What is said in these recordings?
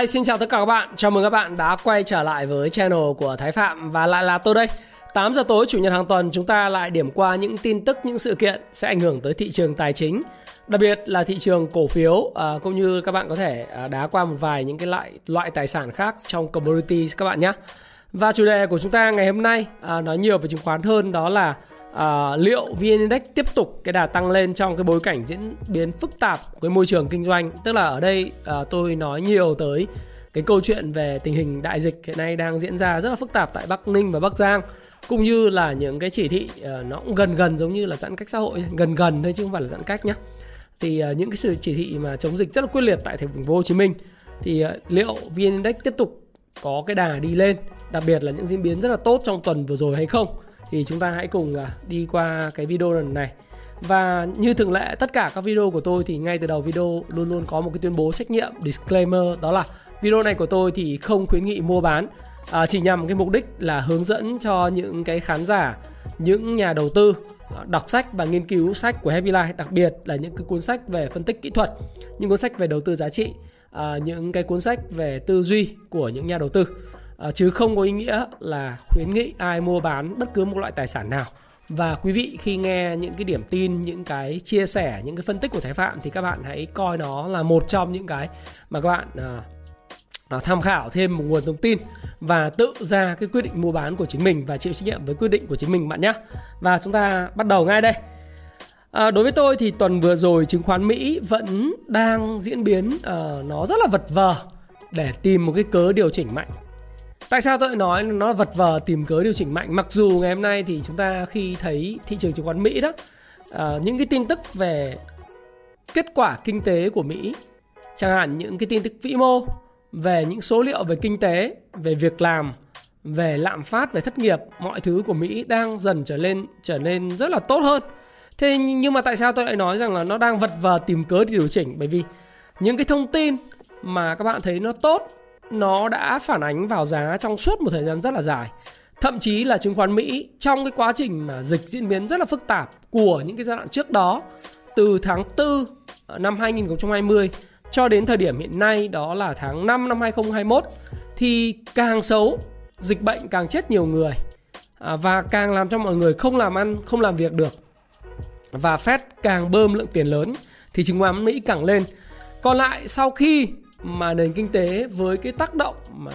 Hi, xin chào tất cả các bạn. Chào mừng các bạn đã quay trở lại với channel của Thái Phạm và lại là tôi đây. 8 giờ tối Chủ nhật hàng tuần chúng ta lại điểm qua những tin tức, những sự kiện sẽ ảnh hưởng tới thị trường tài chính, đặc biệt là thị trường cổ phiếu, cũng như các bạn có thể đá qua một vài những cái loại tài sản khác trong commodities các bạn nhé. Và chủ đề của chúng ta ngày hôm nay nói nhiều về chứng khoán hơn, đó là liệu VN-Index tiếp tục cái đà tăng lên trong cái bối cảnh diễn biến phức tạp của cái môi trường kinh doanh. Tức là ở đây tôi nói nhiều tới cái câu chuyện về tình hình đại dịch hiện nay đang diễn ra rất là phức tạp tại Bắc Ninh và Bắc Giang, cũng như là những cái chỉ thị nó cũng gần giống như là giãn cách xã hội, gần thôi chứ không phải là giãn cách nhé. Thì những cái sự chỉ thị mà chống dịch rất là quyết liệt tại thành phố Hồ Chí Minh, thì liệu VN-Index tiếp tục có cái đà đi lên, đặc biệt là những diễn biến rất là tốt trong tuần vừa rồi hay không? Thì chúng ta hãy cùng đi qua cái video lần này. Và như thường lệ, tất cả các video của tôi thì ngay từ đầu video luôn luôn có một cái tuyên bố trách nhiệm, disclaimer, đó là video này của tôi thì không khuyến nghị mua bán, chỉ nhằm cái mục đích là hướng dẫn cho những cái khán giả, những nhà đầu tư đọc sách và nghiên cứu sách của Happy Life, đặc biệt là những cái cuốn sách về phân tích kỹ thuật, những cuốn sách về đầu tư giá trị, những cái cuốn sách về tư duy của những nhà đầu tư. Chứ không có ý nghĩa là khuyến nghị ai mua bán bất cứ một loại tài sản nào. Và quý vị khi nghe những cái điểm tin, những cái chia sẻ, những cái phân tích của Thái Phạm thì các bạn hãy coi nó là một trong những cái mà các bạn tham khảo thêm một nguồn thông tin và tự ra cái quyết định mua bán của chính mình và chịu trách nhiệm với quyết định của chính mình bạn nhé. Và chúng ta bắt đầu ngay đây. Đối với tôi thì tuần vừa rồi chứng khoán Mỹ vẫn đang diễn biến nó rất là vật vờ để tìm một cái cớ điều chỉnh mạnh. Tại sao tôi nói nó là vật vờ tìm cớ điều chỉnh mạnh? Mặc dù ngày hôm nay thì chúng ta khi thấy thị trường chứng khoán Mỹ đó, những cái tin tức về kết quả kinh tế của Mỹ, chẳng hạn những cái tin tức vĩ mô về những số liệu về kinh tế, về việc làm, về lạm phát, về thất nghiệp, mọi thứ của Mỹ đang dần trở nên rất là tốt hơn. Thế nhưng mà tại sao tôi lại nói rằng là nó đang vật vờ tìm cớ để điều chỉnh? Bởi vì những cái thông tin mà các bạn thấy nó tốt, nó đã phản ánh vào giá trong suốt một thời gian rất là dài. Thậm chí là chứng khoán Mỹ trong cái quá trình mà dịch diễn biến rất là phức tạp của những cái giai đoạn trước đó, từ tháng 4 năm 2020 cho đến thời điểm hiện nay, đó là tháng 5 năm 2021, thì càng xấu, dịch bệnh càng chết nhiều người và càng làm cho mọi người không làm ăn, không làm việc được, và Fed càng bơm lượng tiền lớn thì chứng khoán Mỹ càng lên. Còn lại sau khi mà nền kinh tế với cái tác động mà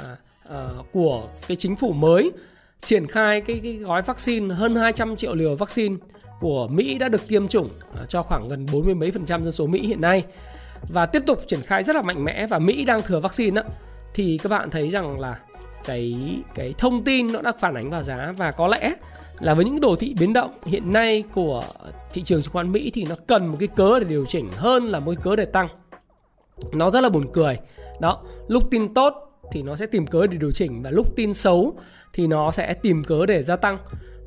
của cái chính phủ mới triển khai cái gói vaccine, hơn 200 triệu liều vaccine của Mỹ đã được tiêm chủng cho khoảng gần 40 mấy % dân số Mỹ hiện nay, và tiếp tục triển khai rất là mạnh mẽ, và Mỹ đang thừa vaccine đó, thì các bạn thấy rằng là cái thông tin nó đã phản ánh vào giá. Và có lẽ là với những đồ thị biến động hiện nay của thị trường chứng khoán Mỹ thì nó cần một cái cớ để điều chỉnh hơn là một cái cớ để tăng. Nó rất là buồn cười đó, lúc tin tốt thì nó sẽ tìm cớ để điều chỉnh, và lúc tin xấu thì nó sẽ tìm cớ để gia tăng.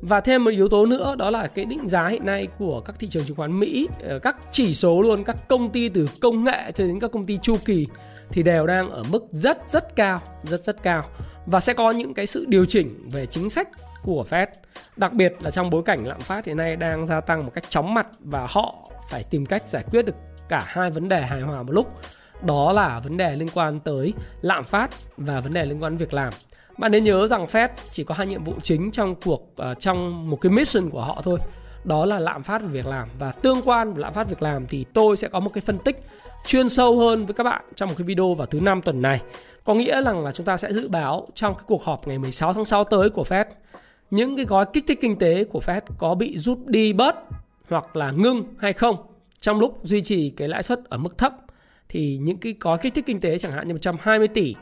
Và thêm một yếu tố nữa, đó là cái định giá hiện nay của các thị trường chứng khoán Mỹ, các chỉ số luôn, các công ty từ công nghệ cho đến các công ty chu kỳ thì đều đang ở mức rất rất cao. Và sẽ có những cái sự điều chỉnh về chính sách của Fed, đặc biệt là trong bối cảnh lạm phát hiện nay đang gia tăng một cách chóng mặt, và họ phải tìm cách giải quyết được cả hai vấn đề hài hòa một lúc. Đó là vấn đề liên quan tới lạm phát và vấn đề liên quan đến việc làm. Bạn nên nhớ rằng Fed chỉ có hai nhiệm vụ chính trong một cái mission của họ thôi. Đó là lạm phát và việc làm. Và tương quan với lạm phát việc làm thì tôi sẽ có một cái phân tích chuyên sâu hơn với các bạn trong một cái video vào thứ năm tuần này. Có nghĩa rằng là chúng ta sẽ dự báo trong cái cuộc họp ngày 16 tháng 6 tới của Fed, những cái gói kích thích kinh tế của Fed có bị rút đi bớt hoặc là ngưng hay không, trong lúc duy trì cái lãi suất ở mức thấp. Thì những cái gói kích thích kinh tế chẳng hạn như 120 tỷ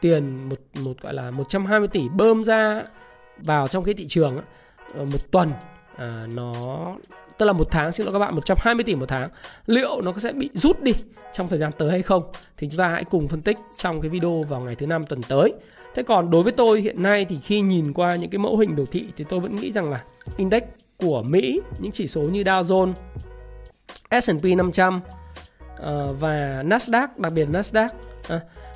tiền một gọi là 120 tỷ bơm ra vào trong cái thị trường một tuần, nó tức là một tháng, xin lỗi các bạn, 120 tỷ một tháng, liệu nó sẽ bị rút đi trong thời gian tới hay không, thì chúng ta hãy cùng phân tích trong cái video vào ngày thứ 5 tuần tới. Thế còn đối với tôi hiện nay thì khi nhìn qua những cái mẫu hình đồ thị thì tôi vẫn nghĩ rằng là index của Mỹ, những chỉ số như Dow Jones, S&P 500 và Nasdaq, đặc biệt Nasdaq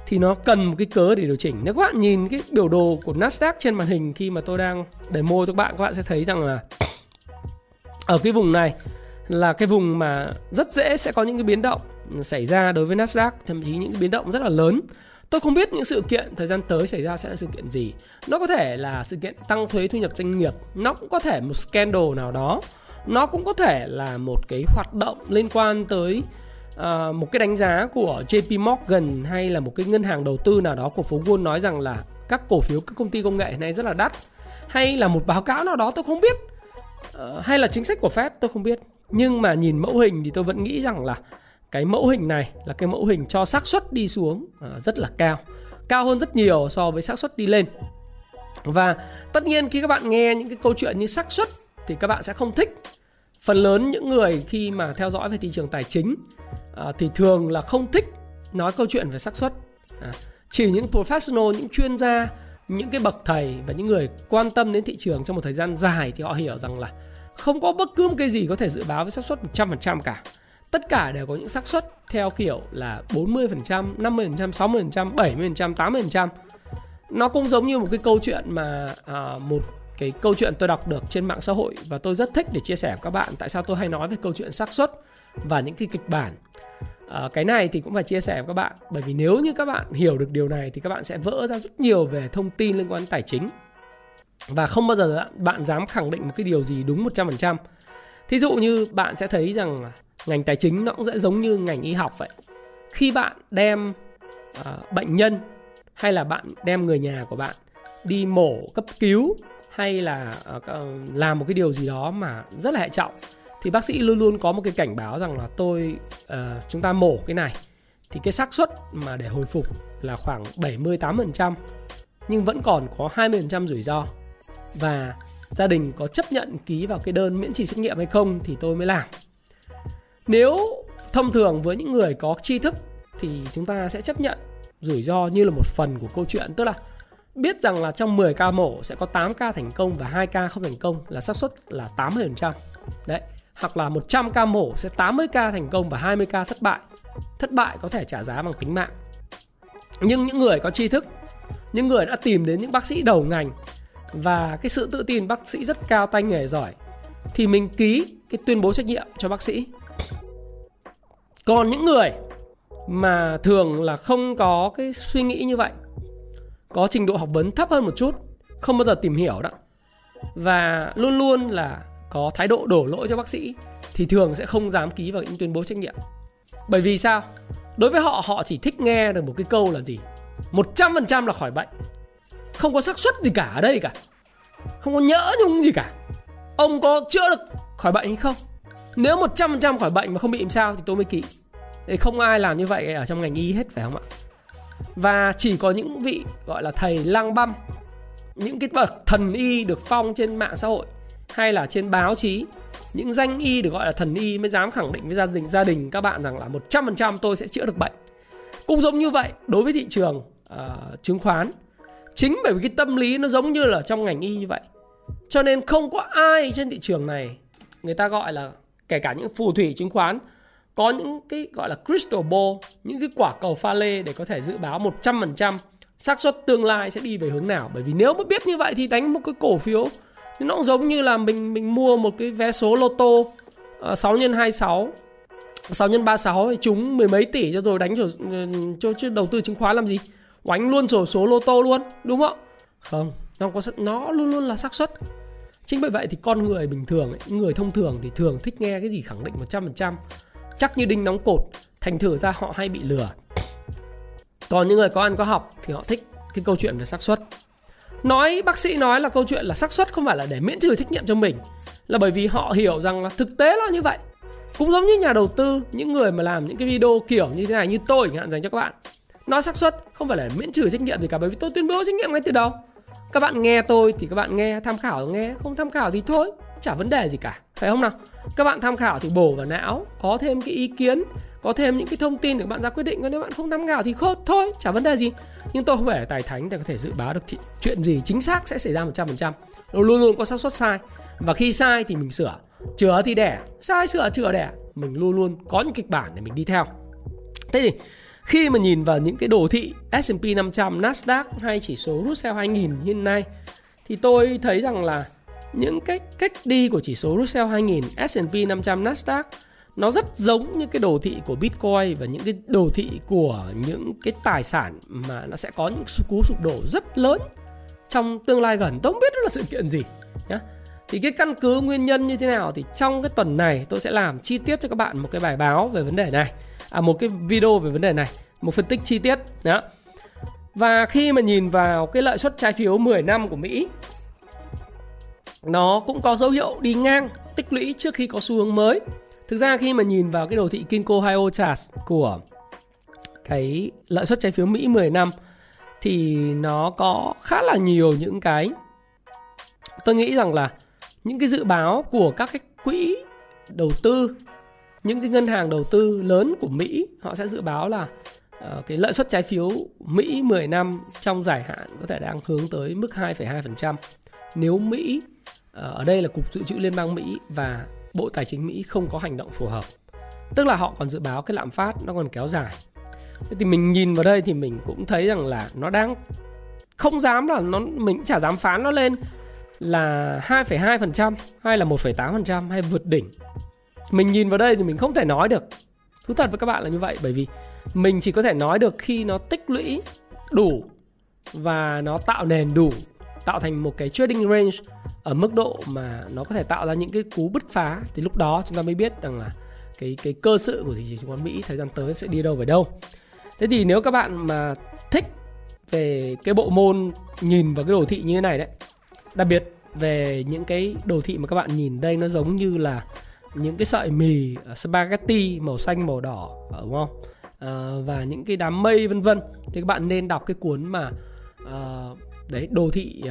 thì nó cần một cái cớ để điều chỉnh. Nếu các bạn nhìn cái biểu đồ của Nasdaq trên màn hình khi mà tôi đang demo cho các bạn sẽ thấy rằng là ở cái vùng này là cái vùng mà rất dễ sẽ có những cái biến động xảy ra đối với Nasdaq, thậm chí những cái biến động rất là lớn. Tôi không biết những sự kiện thời gian tới xảy ra sẽ là sự kiện gì. Nó có thể là sự kiện tăng thuế thu nhập doanh nghiệp, nó cũng có thể một scandal nào đó, nó cũng có thể là một cái hoạt động liên quan tới một cái đánh giá của JP Morgan, hay là một cái ngân hàng đầu tư nào đó của phố Wall nói rằng là các cổ phiếu các công ty công nghệ này rất là đắt, hay là một báo cáo nào đó tôi không biết, hay là chính sách của Fed tôi không biết. Nhưng mà nhìn mẫu hình thì tôi vẫn nghĩ rằng là cái mẫu hình này là cái mẫu hình cho xác suất đi xuống rất là cao, cao hơn rất nhiều so với xác suất đi lên. Và tất nhiên khi các bạn nghe những cái câu chuyện như xác suất thì các bạn sẽ không thích. Phần lớn những người khi mà theo dõi về thị trường tài chính thì thường là không thích nói câu chuyện về xác suất. Chỉ những professional, những chuyên gia, những cái bậc thầy và những người quan tâm đến thị trường trong một thời gian dài thì họ hiểu rằng là không có bất cứ một cái gì có thể dự báo với xác suất 100% cả. Tất cả đều có những xác suất theo kiểu là 40%, 50%, 60%, 70%, 80%. Nó cũng giống như một cái câu chuyện mà một cái câu chuyện tôi đọc được trên mạng xã hội và tôi rất thích để chia sẻ với các bạn tại sao tôi hay nói về câu chuyện xác suất và những cái kịch bản. Cái này thì cũng phải chia sẻ với các bạn, bởi vì nếu như các bạn hiểu được điều này thì các bạn sẽ vỡ ra rất nhiều về thông tin liên quan đến tài chính, và không bao giờ bạn dám khẳng định một cái điều gì đúng 100%. Thí dụ như bạn sẽ thấy rằng ngành tài chính nó cũng sẽ giống như ngành y học vậy. Khi bạn đem bệnh nhân hay là bạn đem người nhà của bạn đi mổ cấp cứu hay là làm một cái điều gì đó mà rất là hệ trọng, thì bác sĩ luôn luôn có một cái cảnh báo rằng là chúng ta mổ cái này thì cái xác suất mà để hồi phục là khoảng 70-80%, nhưng vẫn còn có 20% rủi ro. Và gia đình có chấp nhận ký vào cái đơn miễn trì xét nghiệm hay không thì tôi mới làm. Nếu thông thường với những người có tri thức thì chúng ta sẽ chấp nhận rủi ro như là một phần của câu chuyện, tức là biết rằng là trong 10 ca mổ sẽ có 8 ca thành công và 2 ca không thành công, là xác suất là 80%. Đấy, hoặc là 100 ca mổ sẽ 80 ca thành công và 20 ca thất bại. Thất bại có thể trả giá bằng tính mạng. Nhưng những người có tri thức, những người đã tìm đến những bác sĩ đầu ngành và cái sự tự tin bác sĩ rất cao, tay nghề giỏi, thì mình ký cái tuyên bố trách nhiệm cho bác sĩ. Còn những người mà thường là không có cái suy nghĩ như vậy, có trình độ học vấn thấp hơn một chút, không bao giờ tìm hiểu đó, và luôn luôn là có thái độ đổ lỗi cho bác sĩ, thì thường sẽ không dám ký vào những tuyên bố trách nhiệm. Bởi vì sao? Đối với họ, họ chỉ thích nghe được một cái câu là gì? 100% là khỏi bệnh, không có xác suất gì cả ở đây cả, không có nhỡ nhung gì cả. Ông có chữa được khỏi bệnh hay không? Nếu 100% khỏi bệnh mà không bị làm sao thì tôi mới ký. Thì không ai làm như vậy ở trong ngành y hết, phải không ạ? Và chỉ có những vị gọi là thầy lang băm, những cái bậc thần y được phong trên mạng xã hội hay là trên báo chí, những danh y được gọi là thần y mới dám khẳng định với gia đình các bạn rằng là 100% tôi sẽ chữa được bệnh. Cũng giống như vậy đối với thị trường chứng khoán. Chính bởi vì cái tâm lý nó giống như là trong ngành y như vậy, cho nên không có ai trên thị trường này, người ta gọi là kể cả những phù thủy chứng khoán, có những cái gọi là crystal ball, những cái quả cầu pha lê để có thể dự báo 100% xác suất tương lai sẽ đi về hướng nào. Bởi vì nếu mà biết như vậy thì đánh một cái cổ phiếu nó cũng giống như là mình mua một cái vé số lô tô 6x26, 6x36 trúng mười mấy tỷ cho rồi đánh cho đầu tư chứng khoán làm gì? Oánh luôn sổ số lô tô luôn, đúng không? Không, nó luôn luôn là xác suất. Chính bởi vậy thì con người bình thường, người thông thường thì thường thích nghe cái gì khẳng định 100%, chắc như đinh đóng cột, thành thử ra họ hay bị lừa. Còn những người có ăn có học thì họ thích cái câu chuyện về xác suất. Bác sĩ nói là câu chuyện là xác suất không phải là để miễn trừ trách nhiệm cho mình, là bởi vì họ hiểu rằng là thực tế nó như vậy. Cũng giống như nhà đầu tư, những người mà làm những cái video kiểu như thế này như tôi chẳng hạn dành cho các bạn, nói xác suất không phải là miễn trừ trách nhiệm gì cả, bởi vì tôi tuyên bố trách nhiệm ngay từ đầu. Các bạn nghe tôi thì các bạn nghe, tham khảo thì nghe, không tham khảo thì thôi, chả vấn đề gì cả. phải không nào? Các bạn tham khảo thì bổ vào não, có thêm cái ý kiến, có thêm những cái thông tin để các bạn ra quyết định. Còn nếu bạn không tham khảo thì thôi, chả vấn đề gì. Nhưng tôi không phải tài thánh để có thể dự báo được chuyện gì chính xác sẽ xảy ra 100%. Nó luôn luôn có xác suất sai. Và khi sai thì mình sửa, chữa thì đẻ, sai sửa chữa đẻ. Mình luôn luôn có những kịch bản để mình đi theo. Thế thì khi mà nhìn vào những cái đồ thị S&P 500, Nasdaq hay chỉ số Russell 2000 hiện nay, thì tôi thấy rằng là những cái cách đi của chỉ số Russell 2000, S&P 500, Nasdaq nó rất giống những cái đồ thị của Bitcoin và những cái đồ thị của những cái tài sản mà nó sẽ có những cú sụp đổ rất lớn trong tương lai gần. Tôi không biết đó là sự kiện gì nhá. Thì cái căn cứ nguyên nhân như thế nào thì trong cái tuần này tôi sẽ làm chi tiết cho các bạn một cái bài báo về vấn đề này, một cái video về vấn đề này, một phân tích chi tiết đó. Và khi mà nhìn vào cái lợi suất trái phiếu 10 năm của Mỹ, nó cũng có dấu hiệu đi ngang tích lũy trước khi có xu hướng mới. Thực ra khi mà nhìn vào cái đồ thị Kinko Hyo chart của cái lợi suất trái phiếu Mỹ 10 năm thì nó có khá là nhiều những cái, tôi nghĩ rằng là những cái dự báo của các cái quỹ đầu tư, những cái ngân hàng đầu tư lớn của Mỹ, họ sẽ dự báo là cái lợi suất trái phiếu Mỹ 10 năm trong dài hạn có thể đang hướng tới mức 2,2% nếu Mỹ, ở đây là Cục Dự trữ Liên bang Mỹ và Bộ Tài chính Mỹ không có hành động phù hợp. Tức là họ còn dự báo cái lạm phát nó còn kéo dài. Thế thì mình nhìn vào đây thì mình cũng thấy rằng là nó đang không dám là nó, mình cũng chả dám phán nó lên là 2,2% hay là 1,8% hay vượt đỉnh. Mình nhìn vào đây thì mình không thể nói được. Thú thật với các bạn là như vậy, bởi vì mình chỉ có thể nói được khi nó tích lũy đủ và nó tạo nền đủ, tạo thành một cái trading range ở mức độ mà nó có thể tạo ra những cái cú bứt phá, thì lúc đó chúng ta mới biết rằng là cái cơ sự của thị trường chứng khoán Mỹ thời gian tới sẽ đi đâu về đâu. Thế thì nếu các bạn mà thích về cái bộ môn nhìn vào cái đồ thị như thế này đấy, đặc biệt về những cái đồ thị mà các bạn nhìn đây nó giống như là những cái sợi mì spaghetti màu xanh màu đỏ, đúng không? Và những cái đám mây vân vân, thì các bạn nên đọc cái cuốn mà đấy, đồ thị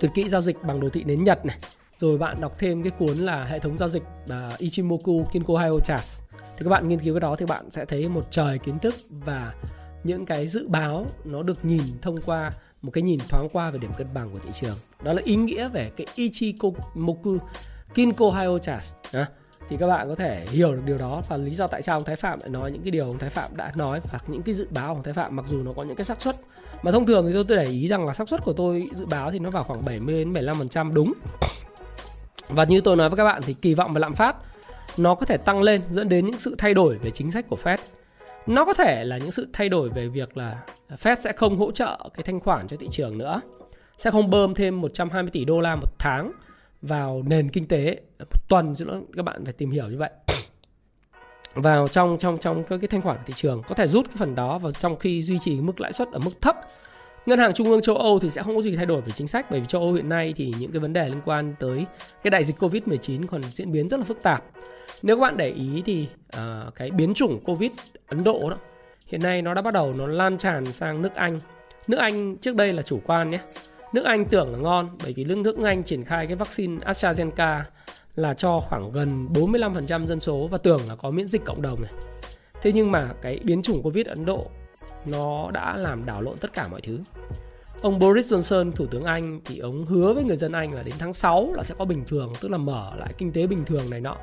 tuyệt kỹ giao dịch bằng đồ thị nến Nhật này, rồi bạn đọc thêm cái cuốn là hệ thống giao dịch Ichimoku Kinko Hyo Chart. Thì các bạn nghiên cứu cái đó thì bạn sẽ thấy một trời kiến thức và những cái dự báo nó được nhìn thông qua một cái nhìn thoáng qua về điểm cân bằng của thị trường. Đó là ý nghĩa về cái Ichimoku Kinko Hyo Chart. Thì các bạn có thể hiểu được điều đó và lý do tại sao ông Thái Phạm lại nói những cái điều ông Thái Phạm đã nói, và những cái dự báo của ông Thái Phạm mặc dù nó có những cái xác suất mà thông thường thì tôi để ý rằng là xác suất của tôi dự báo thì nó vào khoảng 70-75% đúng. Và như tôi nói với các bạn thì kỳ vọng về lạm phát nó có thể tăng lên dẫn đến những sự thay đổi về chính sách của Fed. Nó có thể là những sự thay đổi về việc là Fed sẽ không hỗ trợ cái thanh khoản cho thị trường nữa, sẽ không bơm thêm 120 tỷ đô la một tháng vào nền kinh tế một tuần, chứ các bạn phải tìm hiểu như vậy, vào trong cái thanh khoản của thị trường, có thể rút cái phần đó vào trong khi duy trì mức lãi suất ở mức thấp. Ngân hàng trung ương châu Âu thì sẽ không có gì thay đổi về chính sách, bởi vì châu Âu hiện nay thì những cái vấn đề liên quan tới cái đại dịch Covid-19 còn diễn biến rất là phức tạp. Nếu các bạn để ý thì cái biến chủng Covid Ấn Độ đó hiện nay nó đã bắt đầu nó lan tràn sang nước Anh. Nước Anh trước đây là chủ quan nhé. Nước Anh tưởng là ngon bởi vì nước Anh triển khai cái vaccine AstraZeneca là cho khoảng gần 45% dân số và tưởng là có miễn dịch cộng đồng này. Thế nhưng mà cái biến chủng Covid Ấn Độ nó đã làm đảo lộn tất cả mọi thứ. Ông Boris Johnson, Thủ tướng Anh, thì ông hứa với người dân Anh là đến tháng 6 là sẽ có bình thường, tức là mở lại kinh tế bình thường này nọ.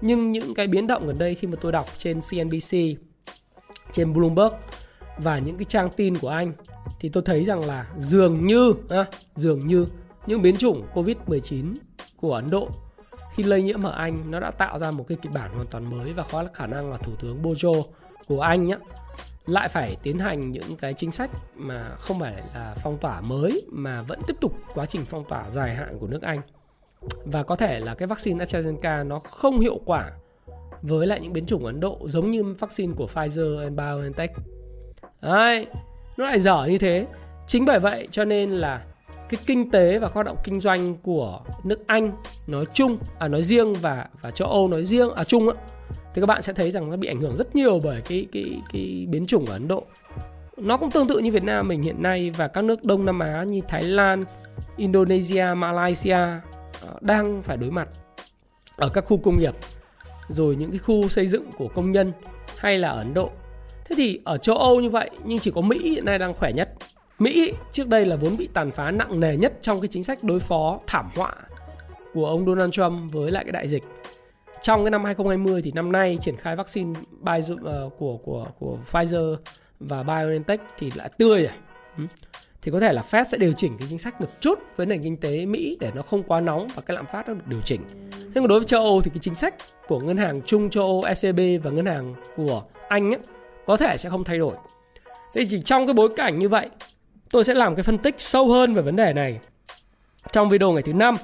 Nhưng những cái biến động gần đây khi mà tôi đọc trên CNBC, trên Bloomberg và những cái trang tin của Anh thì tôi thấy rằng là dường như những biến chủng Covid-19 của Ấn Độ khi lây nhiễm ở Anh nó đã tạo ra một cái kịch bản hoàn toàn mới, và có khả năng là Thủ tướng Bojo của Anh nhá, lại phải tiến hành những cái chính sách mà không phải là phong tỏa mới mà vẫn tiếp tục quá trình phong tỏa dài hạn của nước Anh. Và có thể là cái vaccine AstraZeneca nó không hiệu quả với lại những biến chủng Ấn Độ, giống như vaccine của Pfizer and BioNTech. Đấy, nó lại dở như thế. Chính bởi vậy cho nên là cái kinh tế và hoạt động kinh doanh của nước Anh nói chung, nói riêng và châu Âu nói riêng, chung á, thì các bạn sẽ thấy rằng nó bị ảnh hưởng rất nhiều bởi cái biến chủng ở Ấn Độ. Nó cũng tương tự như Việt Nam mình hiện nay và các nước Đông Nam Á như Thái Lan, Indonesia, Malaysia đang phải đối mặt ở các khu công nghiệp, rồi những cái khu xây dựng của công nhân hay là Ấn Độ. Thế thì ở châu Âu như vậy, nhưng chỉ có Mỹ hiện nay đang khỏe nhất. Mỹ trước đây là vốn bị tàn phá nặng nề nhất trong cái chính sách đối phó thảm họa của ông Donald Trump với lại cái đại dịch. Trong cái năm 2020 thì năm nay triển khai vaccine của Pfizer và BioNTech thì lại tươi này. Thì có thể là Fed sẽ điều chỉnh cái chính sách một chút với nền kinh tế Mỹ để nó không quá nóng và cái lạm phát nó được điều chỉnh. Thế còn đối với châu Âu thì cái chính sách của Ngân hàng Trung châu Âu ECB và Ngân hàng của Anh ấy, có thể sẽ không thay đổi. Thế chỉ trong cái bối cảnh như vậy, tôi sẽ làm cái phân tích sâu hơn về vấn đề này trong video ngày thứ 5.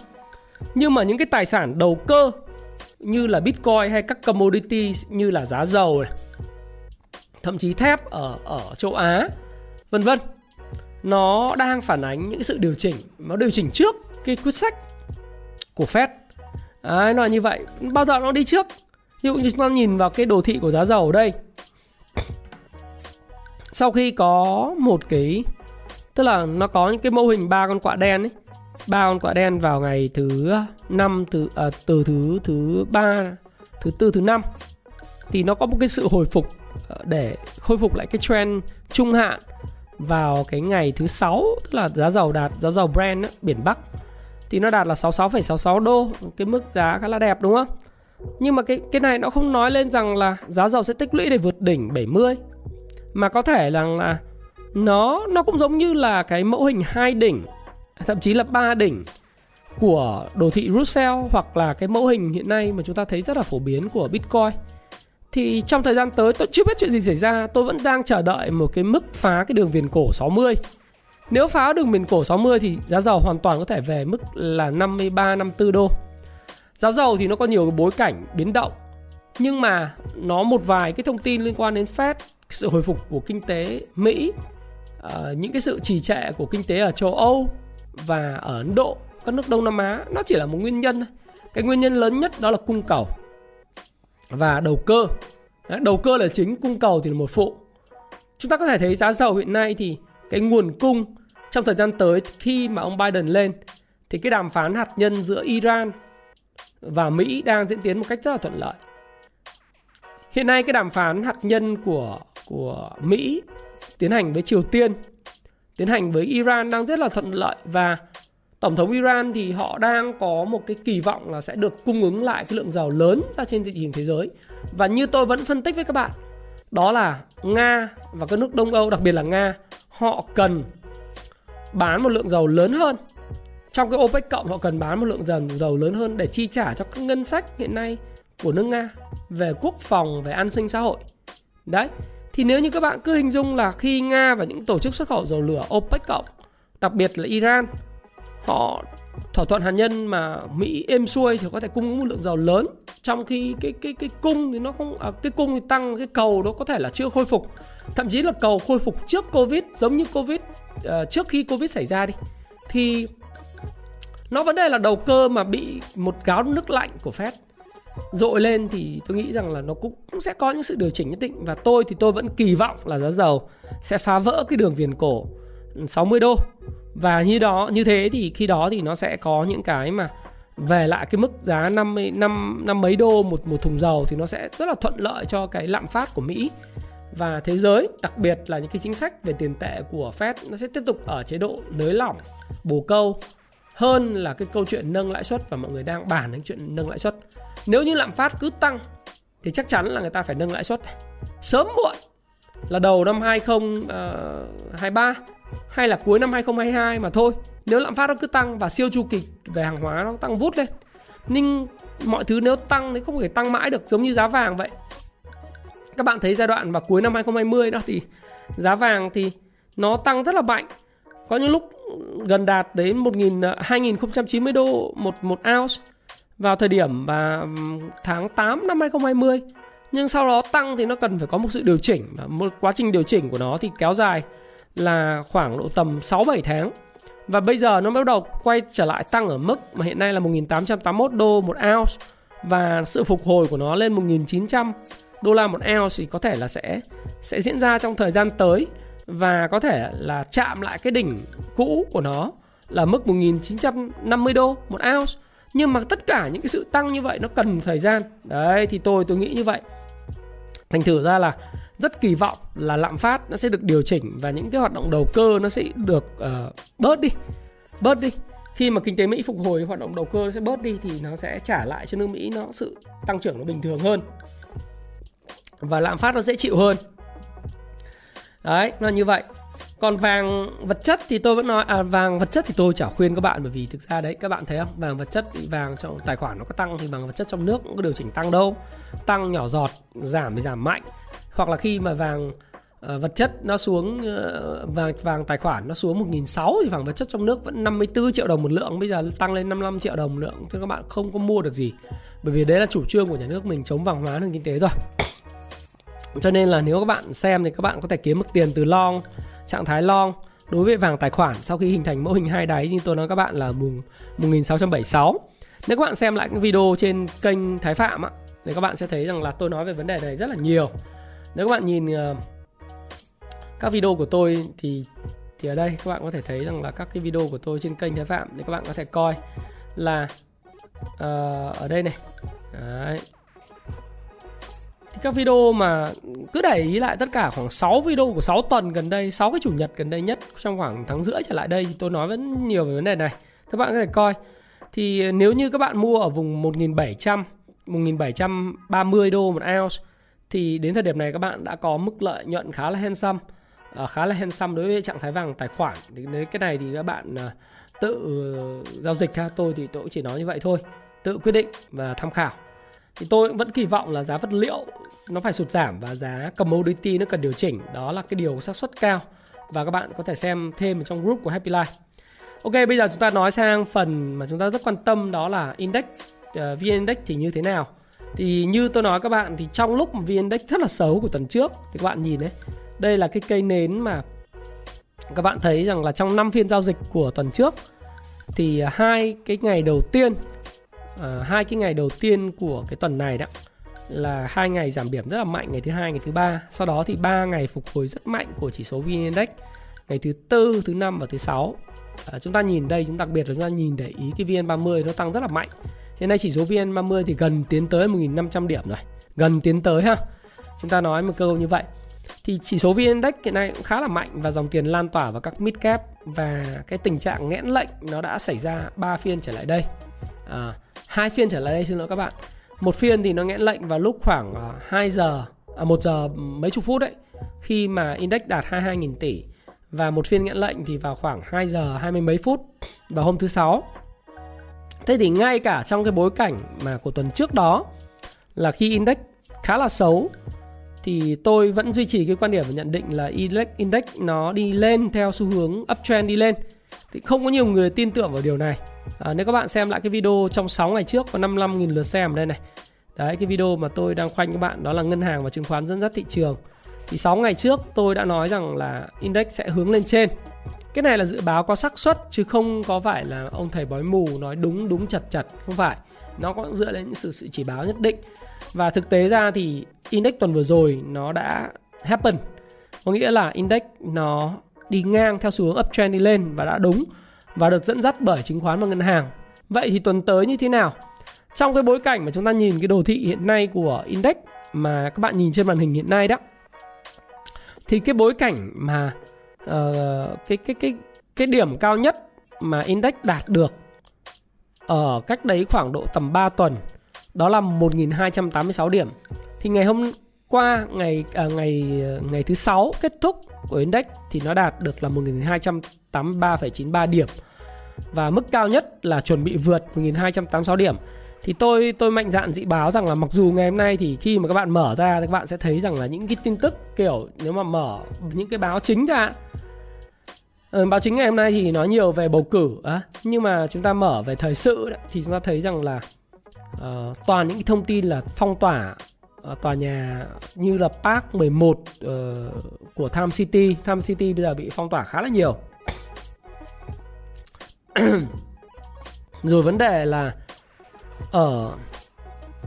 Nhưng mà những cái tài sản đầu cơ như là Bitcoin hay các commodity như là giá dầu này, thậm chí thép ở châu Á vân vân, nó đang phản ánh những sự điều chỉnh. Nó điều chỉnh trước cái quyết sách của Fed. Nó là như vậy. Bao giờ nó đi trước? Ví dụ như chúng ta nhìn vào cái đồ thị của giá dầu ở đây, sau khi có một cái, tức là nó có những cái mô hình ba con quạ đen ấy, ba con quạ đen vào ngày thứ 5 từ thứ 3, thứ 4, thứ 5 thì nó có một cái sự hồi phục để khôi phục lại cái trend trung hạn vào cái ngày thứ 6, tức là giá dầu Brent ấy, biển Bắc thì nó đạt là $66.66, cái mức giá khá là đẹp đúng không? Nhưng mà cái này nó không nói lên rằng là giá dầu sẽ tích lũy để vượt đỉnh 70, mà có thể rằng là nó cũng giống như là cái mẫu hình 2 đỉnh, thậm chí là 3 đỉnh của đồ thị Russell, hoặc là cái mẫu hình hiện nay mà chúng ta thấy rất là phổ biến của Bitcoin. Thì trong thời gian tới tôi chưa biết chuyện gì xảy ra. Tôi vẫn đang chờ đợi một cái mức phá cái đường viền cổ 60. Nếu phá đường viền cổ 60 thì giá dầu hoàn toàn có thể về mức là $53-54. Giá dầu thì nó có nhiều cái bối cảnh biến động, nhưng mà nó một vài cái thông tin liên quan đến Fed, sự hồi phục của kinh tế Mỹ, những cái sự trì trệ của kinh tế ở châu Âu và ở Ấn Độ, các nước Đông Nam Á, nó chỉ là một nguyên nhân. Cái nguyên nhân lớn nhất đó là cung cầu và đầu cơ. Đầu cơ là chính, cung cầu thì là một phụ. Chúng ta có thể thấy giá dầu hiện nay thì cái nguồn cung trong thời gian tới, khi mà ông Biden lên thì cái đàm phán hạt nhân giữa Iran và Mỹ đang diễn tiến một cách rất là thuận lợi. Hiện nay cái đàm phán hạt nhân của Mỹ tiến hành với Triều Tiên, tiến hành với Iran đang rất là thuận lợi, và Tổng thống Iran thì họ đang có một cái kỳ vọng là sẽ được cung ứng lại cái lượng dầu lớn ra trên thị trường thế giới. Và như tôi vẫn phân tích với các bạn, đó là Nga và các nước Đông Âu, đặc biệt là Nga, họ cần bán một lượng dầu lớn hơn. Trong cái OPEC cộng họ cần bán một lượng dầu lớn hơn để chi trả cho các ngân sách hiện nay của nước Nga về quốc phòng, về an sinh xã hội. Đấy, thì nếu như các bạn cứ hình dung là khi Nga và những tổ chức xuất khẩu dầu lửa OPEC cộng, đặc biệt là Iran, họ thỏa thuận hạt nhân mà Mỹ êm xuôi thì có thể cung ứng một lượng dầu lớn, trong khi cái cung thì nó không, cái cung thì tăng, cái cầu nó có thể là chưa khôi phục, thậm chí là cầu khôi phục trước Covid, giống như Covid trước khi Covid xảy ra đi, thì nó vấn đề là đầu cơ mà bị một gáo nước lạnh của Fed dội lên thì tôi nghĩ rằng là nó cũng sẽ có những sự điều chỉnh nhất định. Và tôi thì tôi vẫn kỳ vọng là giá dầu sẽ phá vỡ cái đường viền cổ $60, và như thế thì khi đó thì nó sẽ có những cái mà về lại cái mức giá $50 một thùng dầu, thì nó sẽ rất là thuận lợi cho cái lạm phát của Mỹ và thế giới, đặc biệt là những cái chính sách về tiền tệ của Fed nó sẽ tiếp tục ở chế độ nới lỏng, bồ câu hơn là cái câu chuyện nâng lãi suất, và mọi người đang bàn đến chuyện nâng lãi suất. Nếu như lạm phát cứ tăng thì chắc chắn là người ta phải nâng lãi suất sớm muộn, là đầu năm 2023 hay là cuối năm 2022 mà thôi. Nếu lạm phát nó cứ tăng và siêu chu kỳ về hàng hóa nó tăng vút lên, nhưng mọi thứ nếu tăng thì không thể tăng mãi được, giống như giá vàng vậy. Các bạn thấy giai đoạn vào cuối năm 2020 đó thì giá vàng thì nó tăng rất là mạnh, có những lúc gần đạt đến 2.090 đô một ounce vào thời điểm và tháng 8 năm 2020. Nhưng sau đó tăng thì nó cần phải có một sự điều chỉnh, và một quá trình điều chỉnh của nó thì kéo dài là khoảng độ tầm 6-7 tháng. Và bây giờ nó bắt đầu quay trở lại tăng ở mức mà hiện nay là 1.881 đô một ounce, và sự phục hồi của nó lên 1.900 đô la một ounce thì có thể là sẽ diễn ra trong thời gian tới, và có thể là chạm lại cái đỉnh cũ của nó là mức 1.950 đô một ounce. Nhưng mà tất cả những cái sự tăng như vậy nó cần thời gian. Đấy, thì tôi nghĩ như vậy. Thành thử ra là rất kỳ vọng là lạm phát nó sẽ được điều chỉnh và những cái hoạt động đầu cơ nó sẽ được bớt đi. Khi mà kinh tế Mỹ phục hồi, hoạt động đầu cơ nó sẽ bớt đi thì nó sẽ trả lại cho nước Mỹ nó sự tăng trưởng nó bình thường hơn. Và lạm phát nó dễ chịu hơn. Đấy, nó như vậy. Còn vàng vật chất thì tôi vẫn nói, vàng vật chất thì tôi chả khuyên các bạn, bởi vì thực ra đấy, các bạn thấy không, vàng vật chất thì vàng trong tài khoản nó có tăng thì vàng vật chất trong nước cũng có điều chỉnh tăng đâu. Tăng nhỏ giọt, giảm thì giảm mạnh. Hoặc là khi mà vàng vật chất nó xuống, vàng tài khoản nó xuống 1.600 thì vàng vật chất trong nước vẫn 54 triệu đồng một lượng, bây giờ tăng lên 55 triệu đồng một lượng, thì các bạn không có mua được gì. Bởi vì đấy là chủ trương của nhà nước mình chống vàng hóa nền kinh tế rồi. Cho nên là nếu các bạn xem thì các bạn có thể kiếm được tiền từ long, trạng thái long đối với vàng tài khoản sau khi hình thành mẫu hình hai đáy, nhưng tôi nói các bạn là mùng 1676. Nếu các bạn xem lại cái video trên kênh Thái Phạm á, thì các bạn sẽ thấy rằng là tôi nói về vấn đề này rất là nhiều. Nếu các bạn nhìn các video của tôi thì ở đây các bạn có thể thấy rằng là các cái video của tôi trên kênh Thái Phạm, thì các bạn có thể coi là ở đây này. Đấy. Các video mà cứ để ý lại tất cả khoảng 6 video của 6 tuần gần đây, 6 cái chủ nhật gần đây nhất, trong khoảng tháng rưỡi trở lại đây, thì tôi nói vẫn nhiều về vấn đề này. Các bạn có thể coi. Thì nếu như các bạn mua ở vùng 1.700, 1.730 đô một ounce, thì đến thời điểm này các bạn đã có mức lợi nhuận khá là handsome đối với trạng thái vàng tài khoản. Thì cái này thì các bạn tự giao dịch ha, tôi thì tôi chỉ nói như vậy thôi, tự quyết định và tham khảo. Thì tôi vẫn kỳ vọng là giá vật liệu nó phải sụt giảm và giá commodity nó cần điều chỉnh. Đó là cái điều xác suất cao. Và các bạn có thể xem thêm ở trong group của Happy Life. Ok, bây giờ chúng ta nói sang phần mà chúng ta rất quan tâm, đó là index, VN-Index thì như thế nào. Thì như tôi nói các bạn, thì trong lúc VN-Index rất là xấu của tuần trước, thì các bạn nhìn đấy, đây là cái cây nến mà các bạn thấy rằng là trong 5 phiên giao dịch của tuần trước, thì hai cái ngày đầu tiên của cái tuần này đó là 2 ngày giảm điểm rất là mạnh, ngày thứ hai, ngày thứ ba. Sau đó thì 3 ngày phục hồi rất mạnh của chỉ số VN-Index, ngày thứ tư, thứ năm và thứ sáu. Chúng ta nhìn đây, đặc biệt là chúng ta nhìn để ý cái VN30 nó tăng rất là mạnh. Hiện nay chỉ số VN30 thì gần tiến tới 1.500 điểm rồi, gần tiến tới ha. Chúng ta nói một câu như vậy. Thì chỉ số VN-Index hiện nay cũng khá là mạnh và dòng tiền lan tỏa vào các mid-cap, và cái tình trạng nghẽn lệnh nó đã xảy ra 3 phiên trở lại đây. Hai phiên trở lại đây, xin lỗi các bạn. Một phiên thì nó nghẽn lệnh vào lúc khoảng 1 giờ mấy chục phút đấy, khi mà index đạt 22.000 tỷ. Và một phiên nghẽn lệnh thì vào khoảng 2 giờ 20 mấy phút vào hôm thứ sáu. Thế thì ngay cả trong cái bối cảnh mà của tuần trước đó, là khi index khá là xấu, thì tôi vẫn duy trì cái quan điểm và nhận định là index nó đi lên theo xu hướng uptrend đi lên. Thì không có nhiều người tin tưởng vào điều này. Nếu các bạn xem lại cái video trong 6 ngày trước có 55.000 lượt xem ở đây này. Đấy, cái video mà tôi đang khoanh các bạn, đó là ngân hàng và chứng khoán dẫn dắt thị trường. Thì 6 ngày trước tôi đã nói rằng là index sẽ hướng lên trên. Cái này là dự báo có xác suất, chứ không có phải là ông thầy bói mù nói đúng chặt, không phải. Nó cũng dựa lên những sự chỉ báo nhất định. Và thực tế ra thì index tuần vừa rồi nó đã happen, có nghĩa là index nó đi ngang theo xu hướng uptrend đi lên và đã đúng, và được dẫn dắt bởi chứng khoán và ngân hàng. Vậy thì tuần tới như thế nào? Trong cái bối cảnh mà chúng ta nhìn cái đồ thị hiện nay của index mà các bạn nhìn trên màn hình hiện nay đó, thì cái bối cảnh mà cái điểm cao nhất mà index đạt được ở cách đấy khoảng độ tầm 3 tuần, đó là 1.286 điểm. Thì ngày hôm qua, ngày thứ 6 kết thúc của index thì nó đạt được là 1.283,93 điểm. Và mức cao nhất là chuẩn bị vượt 1.286 điểm. Thì tôi mạnh dạn dự báo rằng là mặc dù ngày hôm nay thì khi mà các bạn mở ra thì các bạn sẽ thấy rằng là những cái tin tức kiểu, nếu mà mở những cái báo chính ra, báo chính ngày hôm nay thì nói nhiều về bầu cử á, nhưng mà chúng ta mở về thời sự đấy, thì chúng ta thấy rằng là toàn những cái thông tin là phong tỏa tòa nhà như là Park 11 của Time City bây giờ bị phong tỏa khá là nhiều. Rồi vấn đề là ở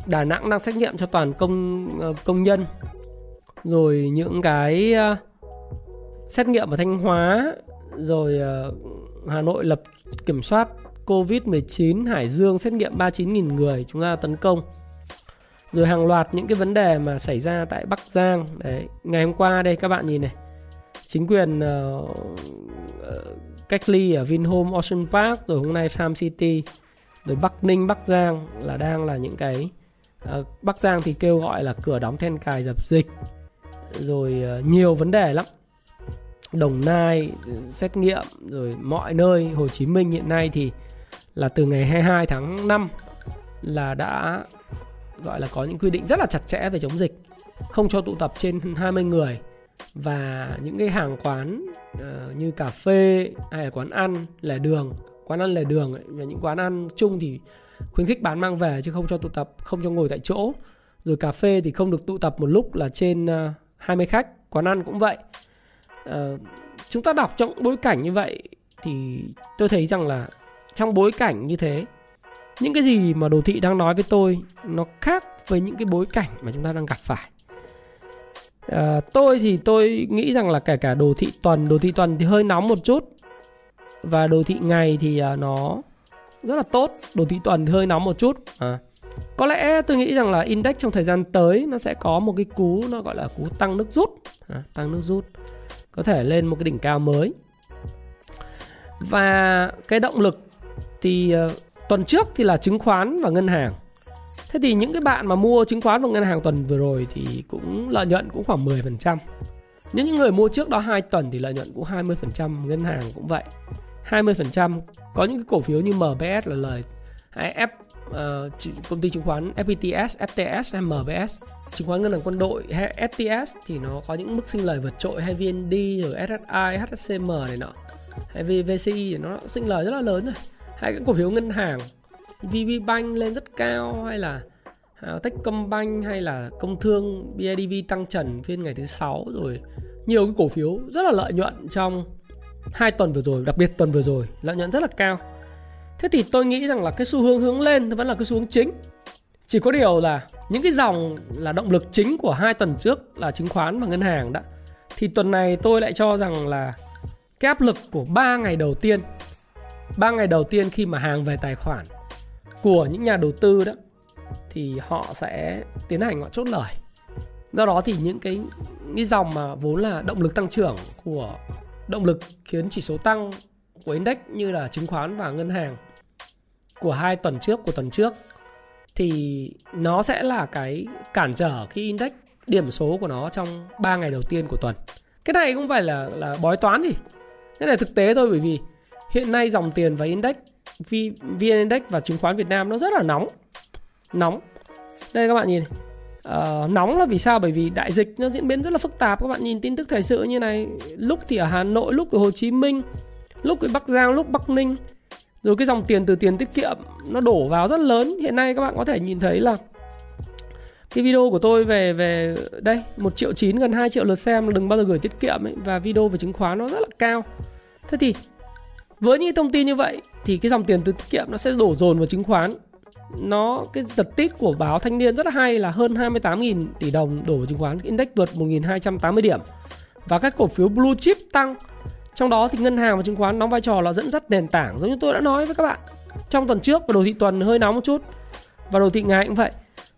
Đà Nẵng đang xét nghiệm cho toàn công nhân. Rồi những cái xét nghiệm ở Thanh Hóa. Rồi Hà Nội lập kiểm soát Covid-19, Hải Dương xét nghiệm 39.000 người, chúng ta tấn công. Rồi hàng loạt những cái vấn đề mà xảy ra tại Bắc Giang. Đấy, ngày hôm qua đây các bạn nhìn này. Chính quyền cách ly ở Vinhome Ocean Park, rồi hôm nay Farm City, rồi Bắc Ninh, Bắc Giang là đang là những cái Bắc Giang thì kêu gọi là cửa đóng then cài dập dịch. Rồi nhiều vấn đề lắm. Đồng Nai xét nghiệm, rồi mọi nơi. Hồ Chí Minh hiện nay thì là từ ngày 22 tháng 5 là đã gọi là có những quy định rất là chặt chẽ về chống dịch, không cho tụ tập trên 20 người. Và những cái hàng quán như cà phê hay là quán ăn lề đường, quán ăn lề đường ấy, và những quán ăn chung thì khuyến khích bán mang về chứ không cho tụ tập, không cho ngồi tại chỗ. Rồi cà phê thì không được tụ tập một lúc là trên 20 khách, quán ăn cũng vậy. Chúng ta đọc trong bối cảnh như vậy thì tôi thấy rằng là trong bối cảnh như thế, những cái gì mà đồ thị đang nói với tôi nó khác với những cái bối cảnh mà chúng ta đang gặp phải. Tôi thì tôi nghĩ rằng là kể cả đồ thị tuần thì hơi nóng một chút, và đồ thị ngày thì nó rất là tốt. Đồ thị tuần hơi nóng một chút. Có lẽ tôi nghĩ rằng là index trong thời gian tới nó sẽ có một cái cú, nó gọi là cú tăng nước rút, tăng nước rút, có thể lên một cái đỉnh cao mới. Và cái động lực thì tuần trước thì là chứng khoán và ngân hàng. Thế thì những cái bạn mà mua chứng khoán và ngân hàng tuần vừa rồi thì cũng lợi nhuận cũng khoảng 10%. Những người mua trước đó 2 tuần thì lợi nhuận cũng 20%, ngân hàng cũng vậy, 20%. Có những cái cổ phiếu như MBS là lời, công ty chứng khoán FPTS, FTS, MBS, chứng khoán ngân hàng quân đội hay FTS thì nó có những mức sinh lời vượt trội, hay VND rồi SSI, HSCM này nọ, hay VCI thì nó sinh lời rất là lớn rồi. Hay các cổ phiếu ngân hàng VB Bank lên rất cao, hay là Techcombank, hay là Công Thương BIDV tăng trần phiên ngày thứ 6. Rồi nhiều cái cổ phiếu rất là lợi nhuận trong 2 tuần vừa rồi, đặc biệt tuần vừa rồi lợi nhuận rất là cao. Thế thì tôi nghĩ rằng là cái xu hướng hướng lên vẫn là cái xu hướng chính. Chỉ có điều là những cái dòng là động lực chính của 2 tuần trước là chứng khoán và ngân hàng đã, thì tuần này tôi lại cho rằng là cái áp lực của 3 ngày đầu tiên, 3 ngày đầu tiên khi mà hàng về tài khoản của những nhà đầu tư đó, thì họ sẽ tiến hành, họ chốt lời. Do đó thì những cái dòng mà vốn là động lực tăng trưởng, của động lực khiến chỉ số tăng của index như là chứng khoán và ngân hàng của 2 tuần trước, của tuần trước, thì nó sẽ là cái cản trở khi index điểm số của nó trong 3 ngày đầu tiên của tuần. Cái này cũng phải là bói toán gì, cái này thực tế thôi, bởi vì hiện nay dòng tiền và index VN-Index và chứng khoán Việt Nam nó rất là nóng. Đây các bạn nhìn, nóng là vì sao? Bởi vì đại dịch nó diễn biến rất là phức tạp. Các bạn nhìn tin tức thời sự như này, lúc thì ở Hà Nội, lúc ở Hồ Chí Minh, lúc ở Bắc Giang, lúc Bắc Ninh. Rồi cái dòng tiền từ tiền tiết kiệm nó đổ vào rất lớn. Hiện nay các bạn có thể nhìn thấy là cái video của tôi về đây 1,9 triệu, gần 2 triệu lượt xem, đừng bao giờ gửi tiết kiệm ấy, và video về chứng khoán nó rất là cao. Thế thì với những thông tin như vậy thì cái dòng tiền từ tiết kiệm nó sẽ đổ dồn vào chứng khoán. Nó cái giật tít của báo Thanh Niên rất là hay là hơn 28.000 tỷ đồng đổ vào chứng khoán, index vượt 1.280 điểm. Và các cổ phiếu blue chip tăng. Trong đó thì ngân hàng và chứng khoán đóng vai trò là dẫn dắt nền tảng, giống như tôi đã nói với các bạn. Trong tuần trước và đồ thị tuần hơi nóng một chút, và đồ thị ngày cũng vậy.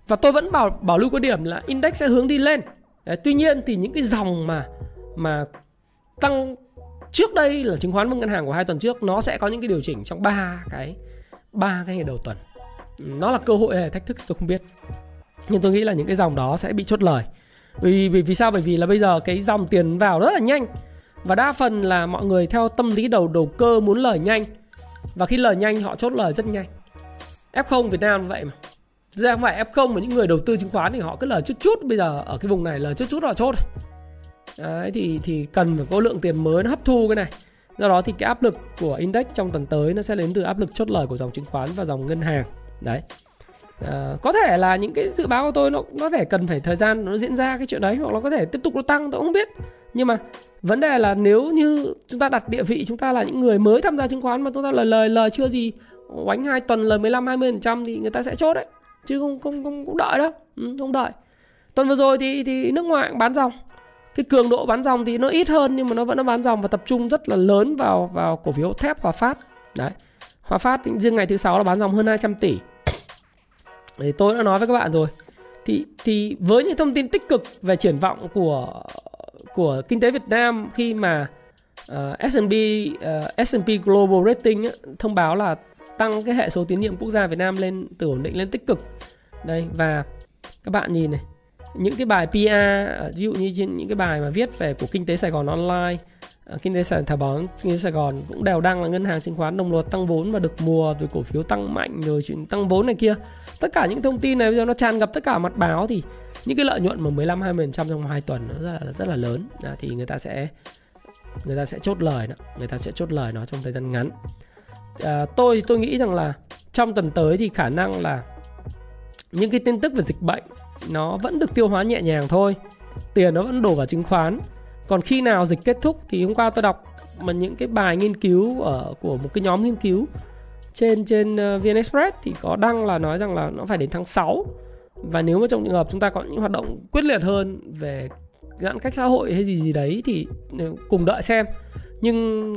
Và tôi vẫn bảo lưu quan điểm là index sẽ hướng đi lên. Đấy, tuy nhiên thì những cái dòng mà tăng trước đây là chứng khoán và ngân hàng của 2 tuần trước, nó sẽ có những cái điều chỉnh trong ba cái ngày đầu tuần. Nó là cơ hội hay thách thức tôi không biết, nhưng tôi nghĩ là những cái dòng đó sẽ bị chốt lời. Vì sao? Bởi vì là bây giờ cái dòng tiền vào rất là nhanh, và đa phần là mọi người theo tâm lý đầu cơ muốn lời nhanh, và khi lời nhanh họ chốt lời rất nhanh. F0 Việt Nam vậy mà. Thực ra không phải F0 mà những người đầu tư chứng khoán thì họ cứ lời chút, bây giờ ở cái vùng này lời chút họ chốt rồi. Đấy, thì cần phải có lượng tiền mới nó hấp thu cái này. Do đó thì cái áp lực của index trong tuần tới nó sẽ đến từ áp lực chốt lời của dòng chứng khoán và dòng ngân hàng. Đấy, có thể là những cái dự báo của tôi nó có thể cần phải thời gian nó diễn ra cái chuyện đấy, hoặc nó có thể tiếp tục nó tăng, tôi không biết. Nhưng mà vấn đề là nếu như chúng ta đặt địa vị chúng ta là những người mới tham gia chứng khoán mà chúng ta lời chưa gì oánh 2 tuần lời 15-20% thì người ta sẽ chốt đấy, chứ không đợi đâu. Không đợi. Tuần vừa rồi thì nước ngoài cũng bán dòng. Cái cường độ bán dòng thì nó ít hơn nhưng mà nó vẫn bán dòng, và tập trung rất là lớn vào cổ phiếu thép Hòa Phát. Đấy. Hòa Phát riêng ngày thứ 6 là bán dòng hơn 200 tỷ. Thì tôi đã nói với các bạn rồi. Thì với những thông tin tích cực về triển vọng của kinh tế Việt Nam khi mà S&P Global Rating thông báo là tăng cái hệ số tín nhiệm quốc gia Việt Nam lên từ ổn định lên tích cực. Đây, và các bạn nhìn này, những cái bài PR, ví dụ như trên những cái bài mà viết về của Kinh tế Sài Gòn Online, Kinh tế Sài Gòn, Kinh tế Sài Gòn cũng đều đăng là ngân hàng chứng khoán đồng loạt tăng vốn và được mùa, rồi cổ phiếu tăng mạnh, rồi chuyện tăng vốn này kia. Tất cả những thông tin này bây giờ nó tràn ngập tất cả mặt báo, thì những cái lợi nhuận mà 15-20% trong 2 tuần nó rất là lớn, thì người ta sẽ chốt lời đó, người ta sẽ chốt lời nó trong thời gian ngắn. Tôi nghĩ rằng là trong tuần tới thì khả năng là những cái tin tức về dịch bệnh nó vẫn được tiêu hóa nhẹ nhàng thôi, tiền nó vẫn đổ vào chứng khoán. Còn khi nào dịch kết thúc thì hôm qua tôi đọc mà những cái bài nghiên cứu của một cái nhóm nghiên cứu trên VN Express thì có đăng là nói rằng là nó phải đến tháng 6. Và nếu mà trong trường hợp chúng ta có những hoạt động quyết liệt hơn về giãn cách xã hội hay gì đấy thì cùng đợi xem. Nhưng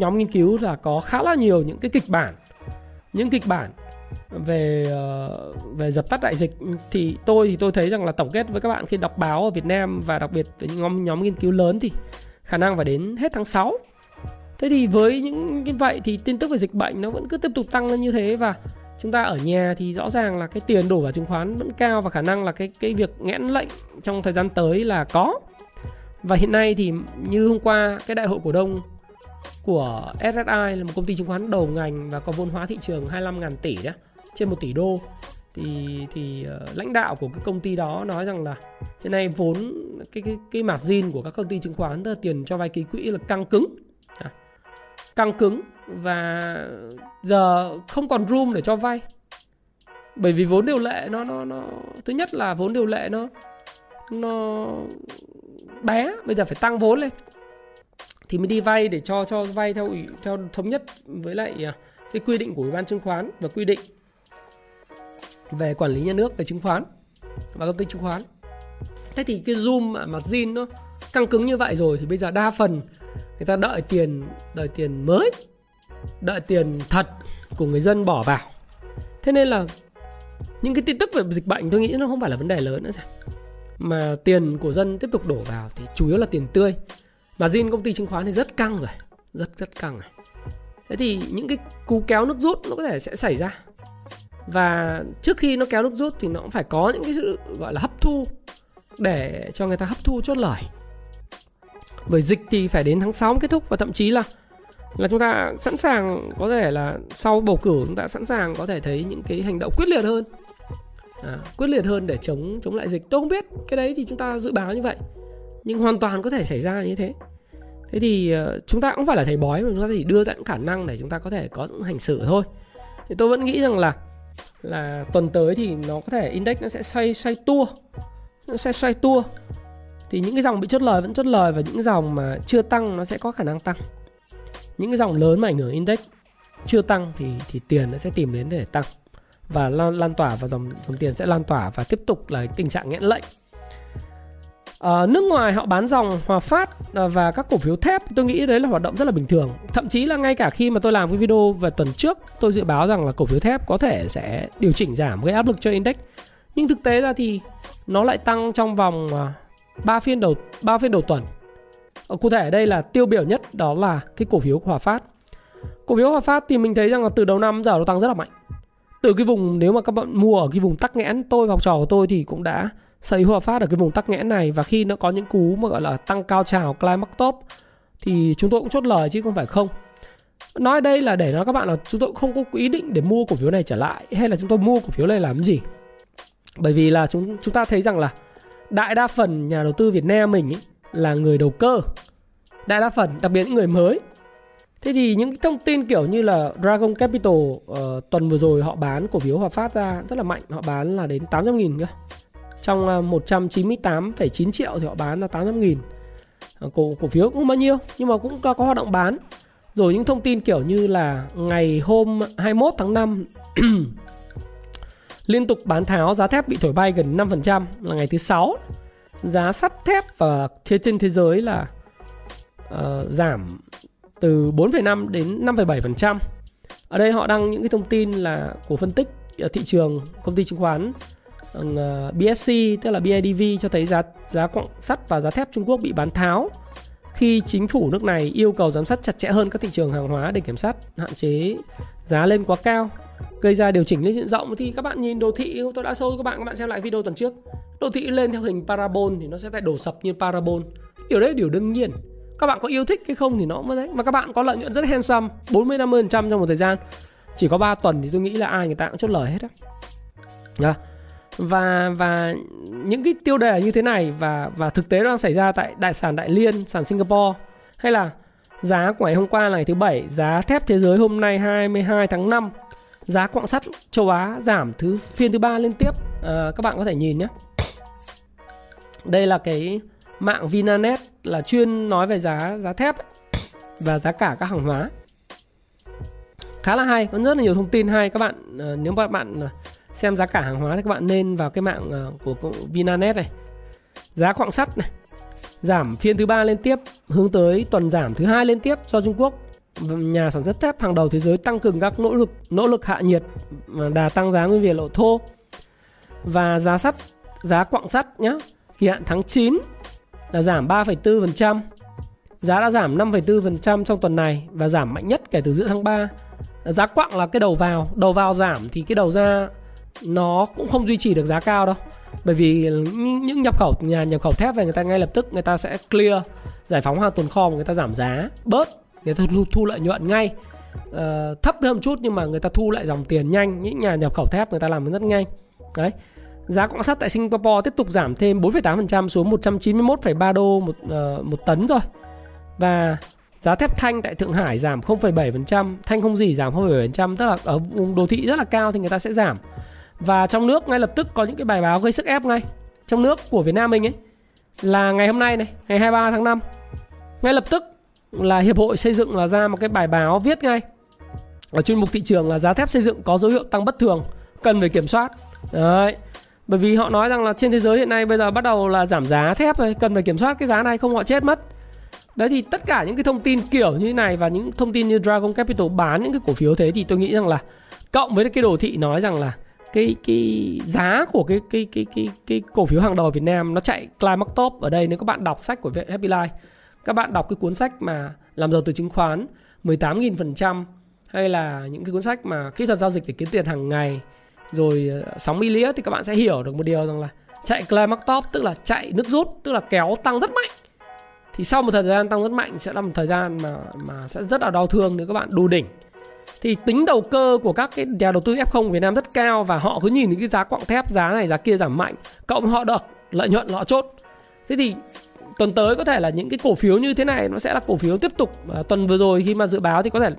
nhóm nghiên cứu là có khá là nhiều những cái kịch bản về dập tắt đại dịch. Thì tôi thấy rằng là tổng kết với các bạn khi đọc báo ở Việt Nam và đặc biệt với những nhóm nghiên cứu lớn thì khả năng phải đến hết tháng 6. Thế thì với những như vậy thì tin tức về dịch bệnh nó vẫn cứ tiếp tục tăng lên như thế, và chúng ta ở nhà thì rõ ràng là cái tiền đổ vào chứng khoán vẫn cao, và khả năng là cái việc nghẽn lệnh trong thời gian tới là có. Và hiện nay thì như hôm qua cái đại hội cổ đông của SSI là một công ty chứng khoán đầu ngành và có vốn hóa thị trường 25.000 tỷ đó, trên 1 tỷ đô. Thì lãnh đạo của cái công ty đó nói rằng là hiện nay vốn cái margin của các công ty chứng khoán, tức là tiền cho vay ký quỹ là căng cứng, và giờ không còn room để cho vay. Bởi vì vốn điều lệ nó thứ nhất là vốn điều lệ nó bé, bây giờ phải tăng vốn lên thì mới đi vay để cho vay theo thống nhất với lại cái quy định của Ủy ban chứng khoán và quy định về quản lý nhà nước về chứng khoán và công ty chứng khoán. Thế thì cái zoom mà margin nó căng cứng như vậy rồi thì bây giờ đa phần người ta đợi tiền mới, đợi tiền thật của người dân bỏ vào. Thế nên là những cái tin tức về dịch bệnh tôi nghĩ nó không phải là vấn đề lớn nữa, mà tiền của dân tiếp tục đổ vào thì chủ yếu là tiền tươi. Margin công ty chứng khoán thì rất căng rồi, rất căng rồi. Thế thì những cái cú kéo nước rút nó có thể sẽ xảy ra, và trước khi nó kéo nước rút thì nó cũng phải có những cái sự gọi là hấp thu để cho người ta hấp thu chốt lời. Bởi dịch thì phải đến tháng 6 mới kết thúc, và thậm chí là chúng ta sẵn sàng, có thể là sau bầu cử chúng ta sẵn sàng có thể thấy những cái hành động quyết liệt hơn để chống lại dịch. Tôi không biết cái đấy thì chúng ta dự báo như vậy, nhưng hoàn toàn có thể xảy ra như thế. Thế thì chúng ta cũng phải là thầy bói, mà chúng ta chỉ đưa ra những khả năng để chúng ta có thể có những hành xử thôi. Thì tôi vẫn nghĩ rằng là tuần tới thì nó có thể index nó sẽ xoay tua. Thì những cái dòng bị chốt lời vẫn chốt lời, và những cái dòng mà chưa tăng nó sẽ có khả năng tăng. Những cái dòng lớn mà ảnh hưởng index chưa tăng thì tiền nó sẽ tìm đến để tăng và lan tỏa, và dòng tiền sẽ lan tỏa và tiếp tục là tình trạng nghẽn lệnh. Nước ngoài họ bán dòng Hòa Phát và các cổ phiếu thép, tôi nghĩ đấy là hoạt động rất là bình thường. Thậm chí là ngay cả khi mà tôi làm cái video về tuần trước, tôi dự báo rằng là cổ phiếu thép có thể sẽ điều chỉnh giảm, gây áp lực cho index. Nhưng thực tế ra thì nó lại tăng trong vòng 3 phiên đầu tuần. Cụ thể ở đây là tiêu biểu nhất đó là cái cổ phiếu Hòa Phát. Cổ phiếu Hòa Phát thì mình thấy rằng là từ đầu năm giờ nó tăng rất là mạnh. Từ cái vùng, nếu mà các bạn mua ở cái vùng tắc nghẽn, tôi và học trò của tôi thì cũng đã sở hữu Hòa Phát ở cái vùng tắc nghẽn này, và khi nó có những cú mà gọi là tăng cao trào climax top thì chúng tôi cũng chốt lời chứ không phải không. Nói đây là để nói các bạn là chúng tôi không có ý định để mua cổ phiếu này trở lại, hay là chúng tôi mua cổ phiếu này làm gì. Bởi vì là chúng ta thấy rằng là đại đa phần nhà đầu tư Việt Nam mình ấy, là người đầu cơ, đại đa phần, đặc biệt những người mới. Thế thì những thông tin kiểu như là Dragon Capital tuần vừa rồi họ bán cổ phiếu Hòa Phát ra rất là mạnh, họ bán là đến 800.000 cơ. Trong 198,9 triệu thì họ bán là 800.000. Cổ phiếu cũng không bao nhiêu, nhưng mà cũng có hoạt động bán. Rồi những thông tin kiểu như là ngày hôm 21 tháng 5 liên tục bán tháo, giá thép bị thổi bay gần 5% là ngày thứ 6. Giá sắt thép và trên thế giới là giảm từ 4,5 đến 5,7%. Ở đây họ đăng những cái thông tin là của phân tích thị trường công ty chứng khoán BSC, tức là BIDV, cho thấy giá quặng sắt và giá thép Trung Quốc bị bán tháo khi chính phủ nước này yêu cầu giám sát chặt chẽ hơn các thị trường hàng hóa để kiểm soát hạn chế giá lên quá cao, gây ra điều chỉnh lên diện rộng. Thì các bạn nhìn đồ thị, tôi đã show các bạn xem lại video tuần trước, đồ thị lên theo hình parabol thì nó sẽ phải đổ sập như parabol. Điều đấy là điều đương nhiên. Các bạn có yêu thích hay không thì nó mới đấy. Và các bạn có lợi nhuận rất handsome, 40-50% trong một thời gian. Chỉ có 3 tuần thì tôi nghĩ là ai người ta cũng chốt lời hết á. Và những cái tiêu đề như thế này và thực tế đang xảy ra tại đại liên, sàn Singapore, hay là giá của ngày hôm qua này thứ Bảy, giá thép thế giới hôm nay 22 tháng 5, giá quặng sắt châu Á giảm phiên thứ ba liên tiếp. Các bạn có thể nhìn nhé. Đây là cái mạng Vinanet là chuyên nói về giá thép ấy, và giá cả các hàng hóa. Khá là hay, có rất là nhiều thông tin hay. Các bạn nếu các bạn xem giá cả hàng hóa thì các bạn nên vào cái mạng của Vinanet này. Giá quặng sắt này giảm phiên thứ ba liên tiếp, hướng tới tuần giảm thứ hai liên tiếp do Trung Quốc, nhà sản xuất thép hàng đầu thế giới, tăng cường các nỗ lực hạ nhiệt đà tăng giá nguyên vật liệu thô. Và giá quặng sắt nhé, kỳ hạn tháng 9 là giảm 3,4%. Giá đã giảm 5,4% trong tuần này và giảm mạnh nhất kể từ giữa tháng 3. Giá quặng là cái đầu vào giảm thì cái đầu ra nó cũng không duy trì được giá cao đâu. Bởi vì những nhà nhập khẩu thép về, người ta ngay lập tức người ta sẽ clear, giải phóng hàng tồn kho, người ta giảm giá bớt, người ta thu lợi nhuận ngay. Thấp hơn một chút nhưng mà người ta thu lại dòng tiền nhanh, những nhà nhập khẩu thép người ta làm rất nhanh. Đấy. Giá quặng sắt tại Singapore tiếp tục giảm thêm 4,8% xuống 191,3 đô một tấn rồi. Và giá thép Thanh tại Thượng Hải giảm 0,7%, Thanh không gì giảm 0,7%, tức là ở vùng đô thị rất là cao thì người ta sẽ giảm. Và trong nước ngay lập tức có những cái bài báo gây sức ép ngay. Trong nước của Việt Nam mình ấy, là ngày hôm nay này, ngày 23 tháng 5. Ngay lập tức là Hiệp hội Xây dựng là ra một cái bài báo viết ngay ở chuyên mục thị trường là giá thép xây dựng có dấu hiệu tăng bất thường, cần phải kiểm soát. Đấy. Bởi vì họ nói rằng là trên thế giới hiện nay bây giờ bắt đầu là giảm giá thép rồi, cần phải kiểm soát cái giá này không họ chết mất. Đấy, thì tất cả những cái thông tin kiểu như thế này và những thông tin như Dragon Capital bán những cái cổ phiếu thế, thì tôi nghĩ rằng là cộng với cái đồ thị nói rằng là cái giá của cái cổ phiếu hàng đầu Việt Nam nó chạy climb top ở đây. Nếu các bạn đọc sách của Happy Life, các bạn đọc cái cuốn sách mà làm giàu từ chứng khoán 18.000%, hay là những cái cuốn sách mà kỹ thuật giao dịch để kiếm tiền hàng ngày, rồi sóng Elliott, thì các bạn sẽ hiểu được một điều rằng là chạy climb top tức là chạy nước rút, tức là kéo tăng rất mạnh. Thì sau một thời gian tăng rất mạnh sẽ là một thời gian mà sẽ rất là đau thương nếu các bạn đu đỉnh. Thì tính đầu cơ của các cái nhà đầu tư F0 Việt Nam rất cao, và họ cứ nhìn những cái giá quặng thép, giá này giá kia giảm mạnh, cộng họ được lợi nhuận họ chốt. Thế thì tuần tới có thể là những cái cổ phiếu như thế này nó sẽ là cổ phiếu tiếp tục. Tuần vừa rồi khi mà dự báo thì có thể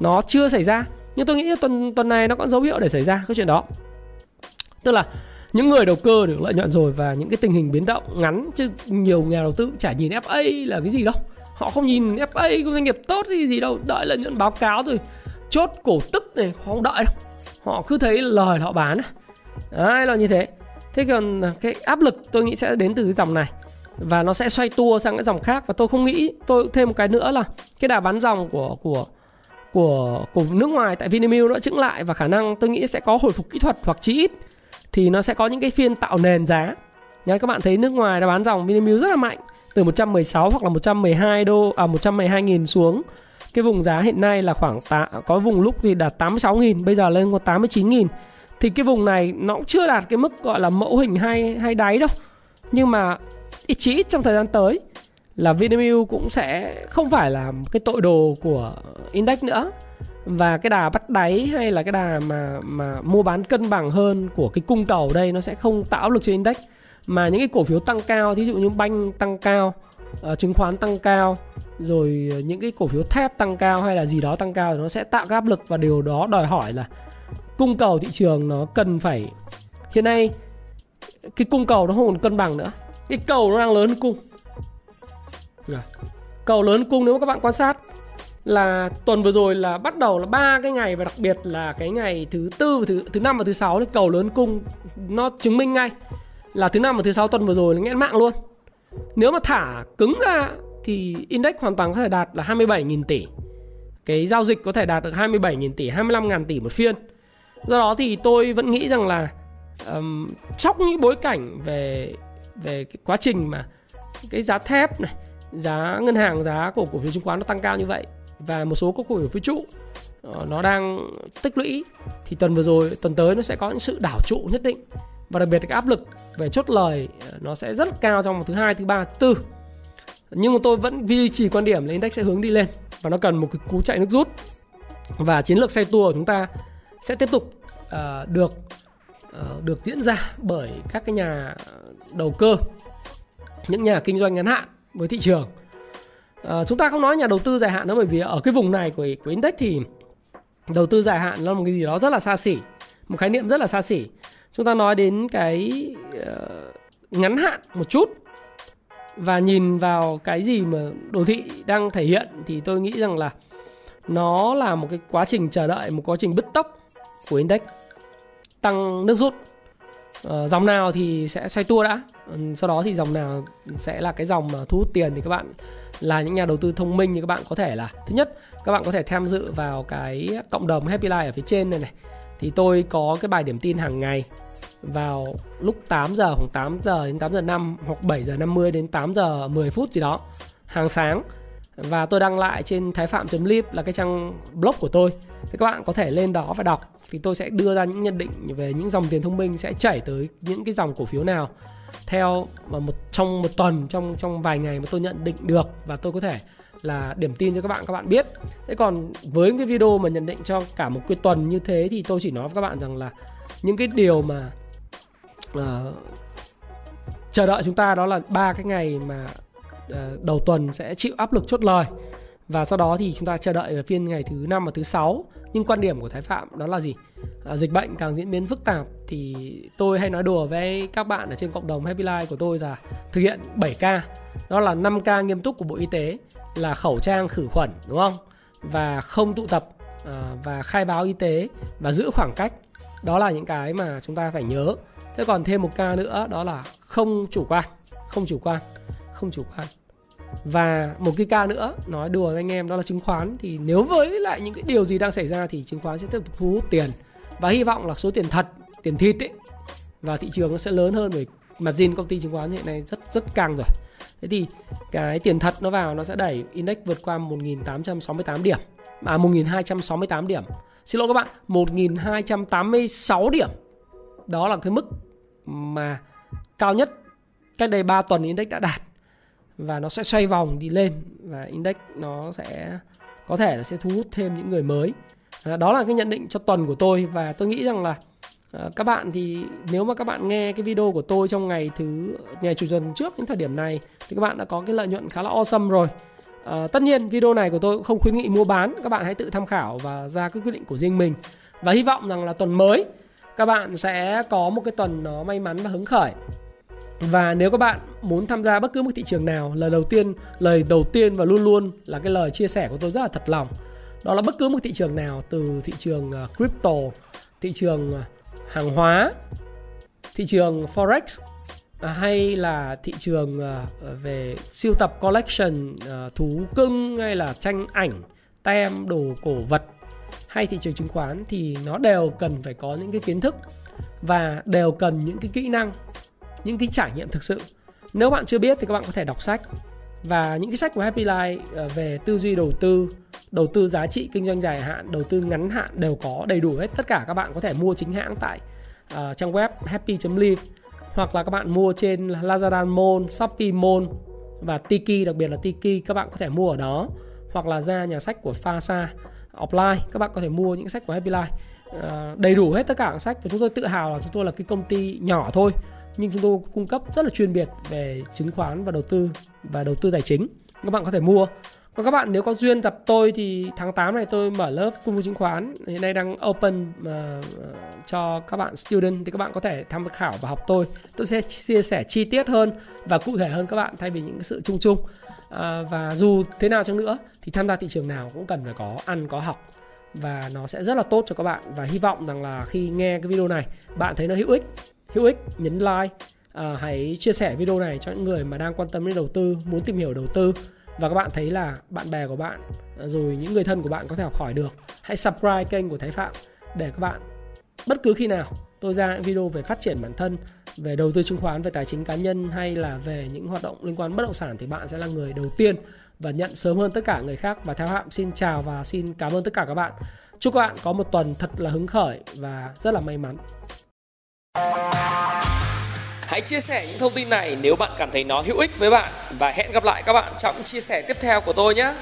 nó chưa xảy ra, nhưng tôi nghĩ tuần này nó có dấu hiệu để xảy ra cái chuyện đó. Tức là những người đầu cơ được lợi nhuận rồi, và những cái tình hình biến động ngắn, chứ nhiều nhà đầu tư chả nhìn FA là cái gì đâu. Họ không nhìn FA của doanh nghiệp tốt thì gì đâu, đợi lợi nhuận báo cáo rồi chốt cổ tức này, họ không đợi đâu. Họ cứ thấy lời họ bán. Đấy là như thế. Thế còn cái áp lực tôi nghĩ sẽ đến từ cái dòng này, và nó sẽ xoay tua sang cái dòng khác. Và tôi không nghĩ, tôi thêm một cái nữa là cái đà bán dòng của nước ngoài tại Vinamilk nó đã chững lại, và khả năng tôi nghĩ sẽ có hồi phục kỹ thuật, hoặc chí ít thì nó sẽ có những cái phiên tạo nền giá. Nhá, các bạn thấy nước ngoài đã bán dòng Vinamilk rất là mạnh, từ 116 hoặc là 112.000 xuống cái vùng giá hiện nay là khoảng có vùng lúc thì đạt 86.000, bây giờ lên có 89.000. Thì cái vùng này nó cũng chưa đạt cái mức gọi là mẫu hình hay đáy đâu. Nhưng mà chí ít trong thời gian tới là Vinamilk cũng sẽ không phải là cái tội đồ của index nữa. Và cái đà bắt đáy hay là cái đà mà mua bán cân bằng hơn của cái cung cầu đây nó sẽ không tạo áp lực trên index. Mà những cái cổ phiếu tăng cao, thí dụ như banh tăng cao, chứng khoán tăng cao, rồi những cái cổ phiếu thép tăng cao hay là gì đó tăng cao, nó sẽ tạo cái áp lực. Và điều đó đòi hỏi là cung cầu thị trường nó cần phải, hiện nay cái cung cầu nó không còn cân bằng nữa, cái cầu nó đang lớn hơn cung. Cầu lớn hơn cung, nếu mà các bạn quan sát là tuần vừa rồi là bắt đầu là 3 cái ngày, và đặc biệt là cái ngày thứ tư, thứ năm và thứ sáu thì cầu lớn cung, nó chứng minh ngay là thứ năm và thứ sáu tuần vừa rồi là nghẽn mạng luôn. Nếu mà thả cứng ra thì index hoàn toàn có thể đạt là 27.000 tỷ. cái giao dịch có thể đạt được 27.000 tỷ, 25.000 tỷ một phiên. Do đó thì tôi vẫn nghĩ rằng là trong những bối cảnh về cái quá trình mà cái giá thép này, giá ngân hàng, giá của cổ phiếu chứng khoán nó tăng cao như vậy, và một số các cổ phiếu vũ trụ nó đang tích lũy, thì tuần tới nó sẽ có những sự đảo trụ nhất định. Và đặc biệt là cái áp lực về chốt lời nó sẽ rất cao trong thứ hai, thứ ba, thứ tư. Nhưng mà tôi vẫn duy trì quan điểm là index sẽ hướng đi lên, và nó cần một cái cú chạy nước rút. Và chiến lược xoay tua của chúng ta sẽ tiếp tục được diễn ra bởi các cái nhà đầu cơ, những nhà kinh doanh ngắn hạn với thị trường. Chúng ta không nói nhà đầu tư dài hạn nữa, bởi vì ở cái vùng này của index thì đầu tư dài hạn là một cái gì đó rất là xa xỉ, một khái niệm rất là xa xỉ. Chúng ta nói đến cái ngắn hạn một chút và nhìn vào cái gì mà đồ thị đang thể hiện, thì tôi nghĩ rằng là nó là một cái quá trình chờ đợi, một quá trình bứt tốc của index tăng nước rút. Dòng nào thì sẽ xoay tua đã, sau đó thì dòng nào sẽ là cái dòng mà thu hút tiền, thì các bạn là những nhà đầu tư thông minh thì các bạn có thể là, thứ nhất, các bạn có thể tham dự vào cái cộng đồng Happy Life ở phía trên này. Thì tôi có cái bài điểm tin hàng ngày vào lúc 8 giờ, khoảng 8 giờ đến 8 giờ 5 hoặc 7 giờ 50 đến 8 giờ 10 phút gì đó hàng sáng. Và tôi đăng lại trên thaifam.live là cái trang blog của tôi. Thì các bạn có thể lên đó và đọc. Thì tôi sẽ đưa ra những nhận định về những dòng tiền thông minh sẽ chảy tới những cái dòng cổ phiếu nào theo trong một tuần, trong vài ngày mà tôi nhận định được, và tôi có thể là điểm tin cho các bạn biết. Thế còn với cái video mà nhận định cho cả một cái tuần như thế thì tôi chỉ nói với các bạn rằng là những cái điều mà chờ đợi chúng ta đó là ba cái ngày mà đầu tuần sẽ chịu áp lực chốt lời, và sau đó thì chúng ta chờ đợi phiên ngày thứ 5 và thứ 6. Nhưng quan điểm của Thái Phạm đó là gì? Dịch bệnh càng diễn biến phức tạp thì tôi hay nói đùa với các bạn ở trên cộng đồng Happy Life của tôi là thực hiện 7K. Đó là 5K nghiêm túc của Bộ Y tế, là khẩu trang, khử khuẩn, đúng không? Và không tụ tập, và khai báo y tế, và giữ khoảng cách. Đó là những cái mà chúng ta phải nhớ. Thế còn thêm 1K nữa đó là không chủ quan. Và một cái ca nữa, nói đùa với anh em, đó là chứng khoán. Thì nếu với lại những cái điều gì đang xảy ra thì chứng khoán sẽ tiếp tục thu hút tiền, và hy vọng là số tiền thật, tiền thịt ấy, và thị trường nó sẽ lớn hơn, bởi margin công ty chứng khoán hiện nay rất căng rồi. Thế thì cái tiền thật nó vào, nó sẽ đẩy index vượt qua 1.868 điểm, à 1.268 điểm, xin lỗi các bạn, 1.286 điểm. Đó là cái mức mà cao nhất cách đây 3 tuần index đã đạt. Và nó sẽ xoay vòng đi lên, và index nó sẽ có thể là sẽ thu hút thêm những người mới. Đó là cái nhận định cho tuần của tôi. Và tôi nghĩ rằng là các bạn thì nếu mà các bạn nghe cái video của tôi trong ngày chủ nhật trước đến thời điểm này thì các bạn đã có cái lợi nhuận khá là awesome rồi. Tất nhiên video này của tôi cũng không khuyến nghị mua bán, các bạn hãy tự tham khảo và ra cái quyết định của riêng mình. Và hy vọng rằng là tuần mới các bạn sẽ có một cái tuần nó may mắn và hứng khởi. Và nếu các bạn muốn tham gia bất cứ một thị trường nào, lời đầu tiên và luôn luôn là cái lời chia sẻ của tôi rất là thật lòng, đó là bất cứ một thị trường nào, từ thị trường crypto, thị trường hàng hóa, thị trường forex, hay là thị trường về sưu tập collection thú cưng, hay là tranh ảnh, tem, đồ cổ vật, hay thị trường chứng khoán, thì nó đều cần phải có những cái kiến thức và đều cần những cái kỹ năng, những cái trải nghiệm thực sự. Nếu bạn chưa biết thì các bạn có thể đọc sách, và những cái sách của Happy Life về tư duy đầu tư, đầu tư giá trị, kinh doanh dài hạn, đầu tư ngắn hạn đều có đầy đủ hết. Tất cả các bạn có thể mua chính hãng tại trang web happy.live, hoặc là các bạn mua trên Lazada Mall, Shopee Mall và Tiki, đặc biệt là Tiki các bạn có thể mua ở đó, hoặc là ra nhà sách của Fasa offline các bạn có thể mua những sách của Happy Life. Đầy đủ hết tất cả các sách, và chúng tôi tự hào là chúng tôi là cái công ty nhỏ thôi, nhưng chúng tôi cung cấp rất là chuyên biệt về chứng khoán và đầu tư tài chính. Các bạn có thể mua. Còn các bạn nếu có duyên gặp tôi thì tháng 8 này tôi mở lớp cung phu chứng khoán, hiện nay đang open cho các bạn student, thì các bạn có thể tham khảo và học tôi. Tôi sẽ chia sẻ chi tiết hơn và cụ thể hơn các bạn, thay vì những sự chung chung. Và dù thế nào chăng nữa thì tham gia thị trường nào cũng cần phải có ăn có học, và nó sẽ rất là tốt cho các bạn. Và hy vọng rằng là khi nghe cái video này bạn thấy nó hữu ích, nhấn like, hãy chia sẻ video này cho những người mà đang quan tâm đến đầu tư, muốn tìm hiểu đầu tư, và các bạn thấy là bạn bè của bạn rồi những người thân của bạn có thể học hỏi được, hãy subscribe kênh của Thái Phạm để các bạn bất cứ khi nào tôi ra những video về phát triển bản thân, về đầu tư chứng khoán, về tài chính cá nhân hay là về những hoạt động liên quan bất động sản thì bạn sẽ là người đầu tiên và nhận sớm hơn tất cả người khác. Và Thái Phạm xin chào và xin cảm ơn tất cả các bạn. Chúc các bạn có một tuần thật là hứng khởi và rất là may mắn. Hãy chia sẻ những thông tin này nếu bạn cảm thấy nó hữu ích với bạn và hẹn gặp lại các bạn trong chia sẻ tiếp theo của tôi nhé.